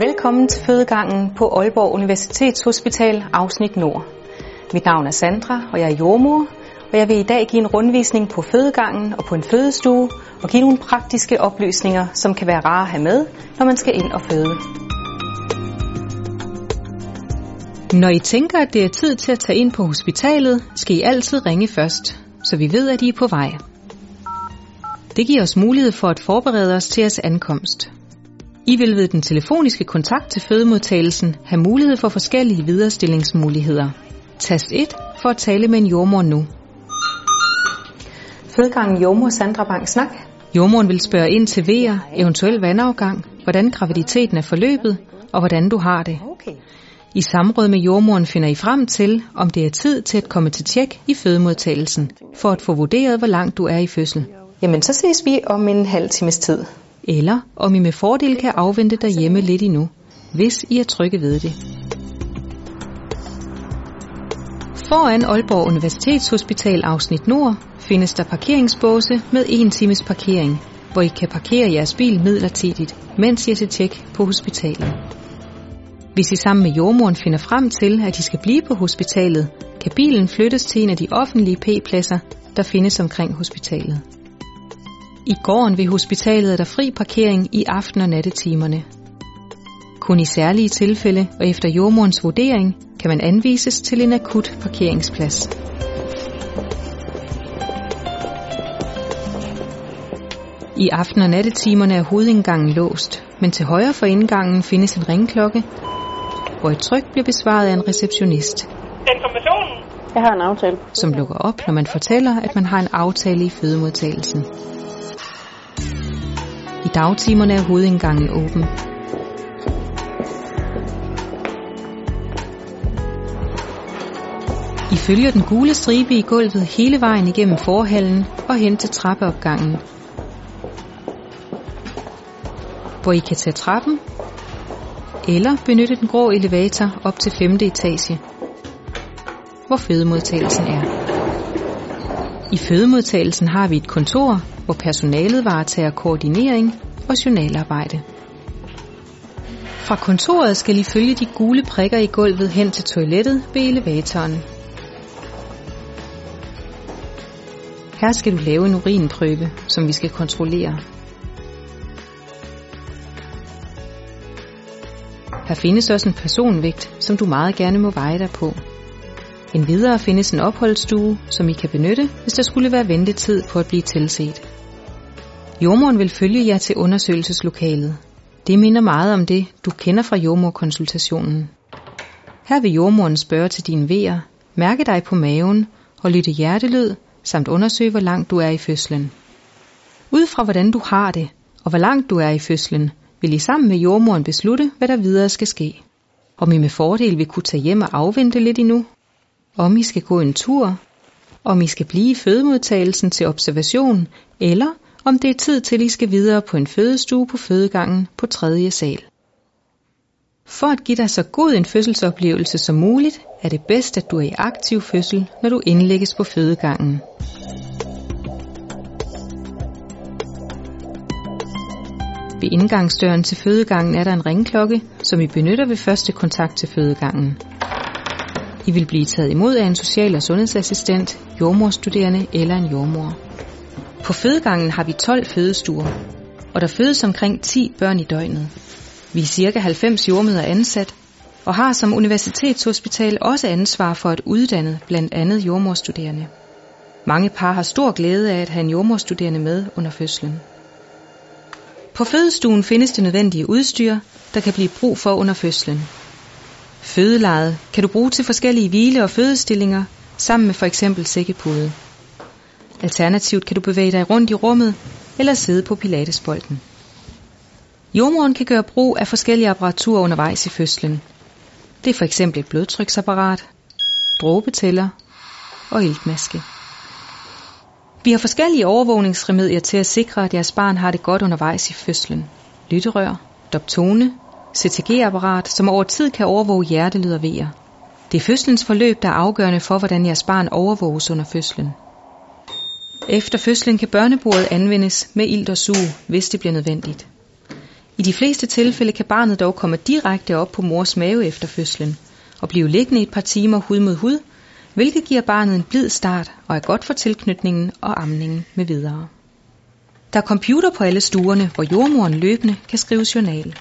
Velkommen til fødegangen på Aalborg Universitetshospital, afsnit Nord. Mit navn er Sandra, og jeg er jordemoder, og jeg vil i dag give en rundvisning på fødegangen og på en fødestue, og give nogle praktiske oplysninger, som kan være rare at have med, når man skal ind og føde. Når I tænker, at det er tid til at tage ind på hospitalet, skal I altid ringe først, så vi ved, at I er på vej. Det giver os mulighed for at forberede os til jeres ankomst. I vil ved den telefoniske kontakt til fødemodtagelsen have mulighed for forskellige viderestillingsmuligheder. Tast 1 for at tale med en jordemoder nu. Fødegangen jordemoder Sandra Bang Snak. Jordemoderen vil spørge ind til vejer, eventuel vandafgang, hvordan graviditeten er forløbet og hvordan du har det. I samråd med jordemoderen finder I frem til, om det er tid til at komme til tjek i fødemodtagelsen, for at få vurderet, hvor langt du er i fødsel. Jamen, så ses vi om en halv times tid. Eller om I med fordel kan afvente derhjemme lidt endnu, hvis I er trygge ved det. Foran Aalborg Universitetshospital afsnit Nord findes der parkeringsbåse med 1 times parkering, hvor I kan parkere jeres bil midlertidigt, mens I er til tjek på hospitalet. Hvis I sammen med jordemoderen finder frem til, at I skal blive på hospitalet, kan bilen flyttes til en af de offentlige p-pladser, der findes omkring hospitalet. I gården ved hospitalet er der fri parkering i aften- og nattetimerne. Kun i særlige tilfælde og efter jordemoderens vurdering kan man anvises til en akut parkeringsplads. I aften- og nattetimerne er hovedindgangen låst, men til højre for indgangen findes en ringklokke, hvor et tryk bliver besvaret af en receptionist. Jeg har en aftale. Som lukker op, når man fortæller, at man har en aftale i fødemodtagelsen. I dagtimerne er hovedindgangen åben. I følger den gule stribe i gulvet hele vejen igennem forhallen og hen til trappeopgangen, hvor I kan tage trappen eller benytte den grå elevator op til 5. etage, hvor fødemodtagelsen er. I fødemodtagelsen har vi et kontor, hvor personalet varetager koordinering og journalarbejde. Fra kontoret skal I følge de gule prikker i gulvet hen til toilettet ved elevatoren. Her skal du lave en urinprøve, som vi skal kontrollere. Her findes også en personvægt, som du meget gerne må veje dig på. Endvidere findes en opholdsstue, som I kan benytte, hvis der skulle være ventetid på at blive tilset. Jordemoderen vil følge jer til undersøgelseslokalet. Det minder meget om det, du kender fra jordemoderkonsultationen. Her vil jordemoderen spørge til dine vejer, mærke dig på maven og lytte hjertelyd, samt undersøge, hvor langt du er i fødslen. Ud fra hvordan du har det og hvor langt du er i fødslen, vil I sammen med jordemoderen beslutte, hvad der videre skal ske. Om I med fordel vil kunne tage hjem og afvente lidt endnu, om I skal gå en tur, om I skal blive i fødemodtagelsen til observation, eller om det er tid til, I skal videre på en fødestue på fødegangen på 3. sal. For at give dig så god en fødselsoplevelse som muligt, er det bedst, at du er i aktiv fødsel, når du indlægges på fødegangen. Ved indgangsdøren til fødegangen er der en ringklokke, som I benytter ved første kontakt til fødegangen. I vil blive taget imod af en social- og sundhedsassistent, jordemoderstuderende eller en jordemoder. På fødegangen har vi 12 fødestuer, og der fødes omkring 10 børn i døgnet. Vi er ca. 90 jordemødre ansat, og har som universitetshospital også ansvar for at uddanne blandt andet jordemoderstuderende. Mange par har stor glæde af at have en jordemoderstuderende med under fødslen. På fødestuen findes det nødvendige udstyr, der kan blive brug for under fødslen. Fødelejet kan du bruge til forskellige hvile- og fødestillinger, sammen med f.eks. sækkepude. Alternativt kan du bevæge dig rundt i rummet eller sidde på pilatesbolten. Jordemoderen kan gøre brug af forskellige apparaturer undervejs i fødslen. Det er f.eks. et blodtryksapparat, dråbetæller og iltmaske. Vi har forskellige overvågningsremedier til at sikre, at jeres barn har det godt undervejs i fødslen. Lytterør, doptone, CTG-apparat, som over tid kan overvåge hjertelyd og vejer. Det er fødslens forløb, der er afgørende for, hvordan jeres barn overvåges under fødslen. Efter fødslen kan børnebordet anvendes med ilt og sug, hvis det bliver nødvendigt. I de fleste tilfælde kan barnet dog komme direkte op på mors mave efter fødslen og blive liggende et par timer hud mod hud, hvilket giver barnet en blid start og er godt for tilknytningen og amningen med videre. Der er computer på alle stuerne, hvor jordmoren løbende kan skrive journal.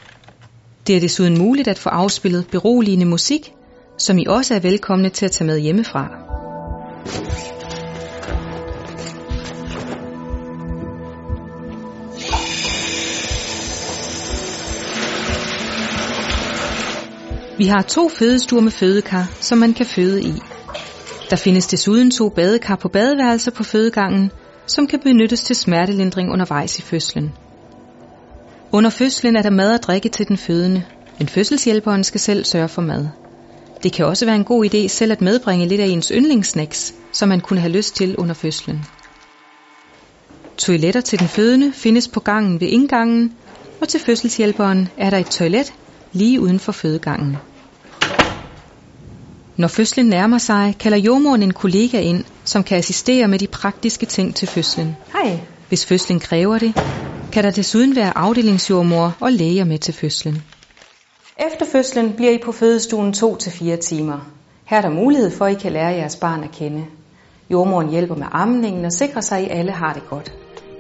Det er desuden muligt at få afspillet beroligende musik, som I også er velkomne til at tage med hjemmefra. Vi har 2 fødestuer med fødekar, som man kan føde i. Der findes desuden 2 badekar på badeværelser på fødegangen, som kan benyttes til smertelindring undervejs i fødslen. Under fødslen er der mad og drikke til den fødende, men fødselshjælperen skal selv sørge for mad. Det kan også være en god idé selv at medbringe lidt af ens yndlingssnacks, som man kunne have lyst til under fødslen. Toiletter til den fødende findes på gangen ved indgangen, og til fødselshjælperen er der et toilet lige uden for fødegangen. Når fødslen nærmer sig, kalder jordmoren en kollega ind, som kan assistere med de praktiske ting til fødslen. Hej. Hvis fødslen kræver det, kan der desuden være afdelingsjordmor og læger med til fødslen. Efter fødslen bliver I på fødestuen 2-4 timer. Her er der mulighed for, at I kan lære jeres barn at kende. Jordmoren hjælper med amningen og sikrer sig, at I alle har det godt.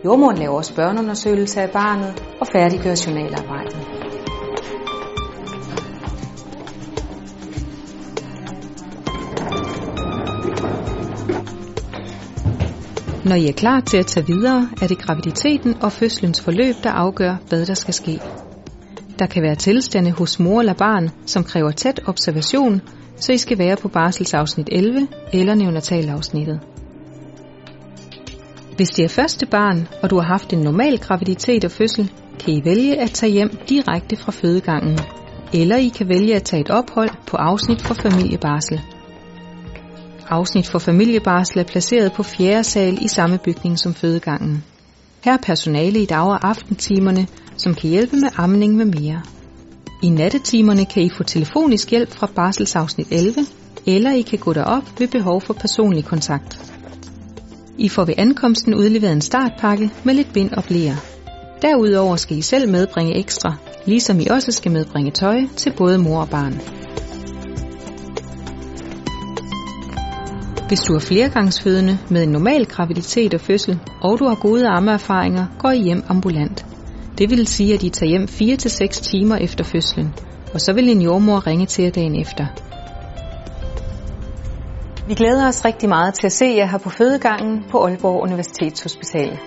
Jordmoren laver også børneundersøgelse af barnet og færdiggør journalarbejdet. Når I er klar til at tage videre, er det graviditeten og fødslens forløb, der afgør, hvad der skal ske. Der kan være tilstande hos mor eller barn, som kræver tæt observation, så I skal være på barselsafsnit 11 eller neonatalavsnittet. Hvis det er første barn, og du har haft en normal graviditet og fødsel, kan I vælge at tage hjem direkte fra fødegangen. Eller I kan vælge at tage et ophold på afsnit for familiebarsel. Afsnit for familiebarsel er placeret på 4. sal i samme bygning som fødegangen. Her er personale i dag- og aftentimerne, som kan hjælpe med amning med mere. I nattetimerne kan I få telefonisk hjælp fra barselsafsnit 11, eller I kan gå derop ved behov for personlig kontakt. I får ved ankomsten udleveret en startpakke med lidt bind og blæer. Derudover skal I selv medbringe ekstra, ligesom I også skal medbringe tøj til både mor og barn. Hvis du er flergangsfødende med en normal graviditet og fødsel, og du har gode ammeerfaringer, går I hjem ambulant. Det vil sige, at I tager hjem 4-6 timer efter fødslen, og så vil en jordmor ringe til jer dagen efter. Vi glæder os rigtig meget til at se jer her på fødegangen på Aalborg Universitetshospital.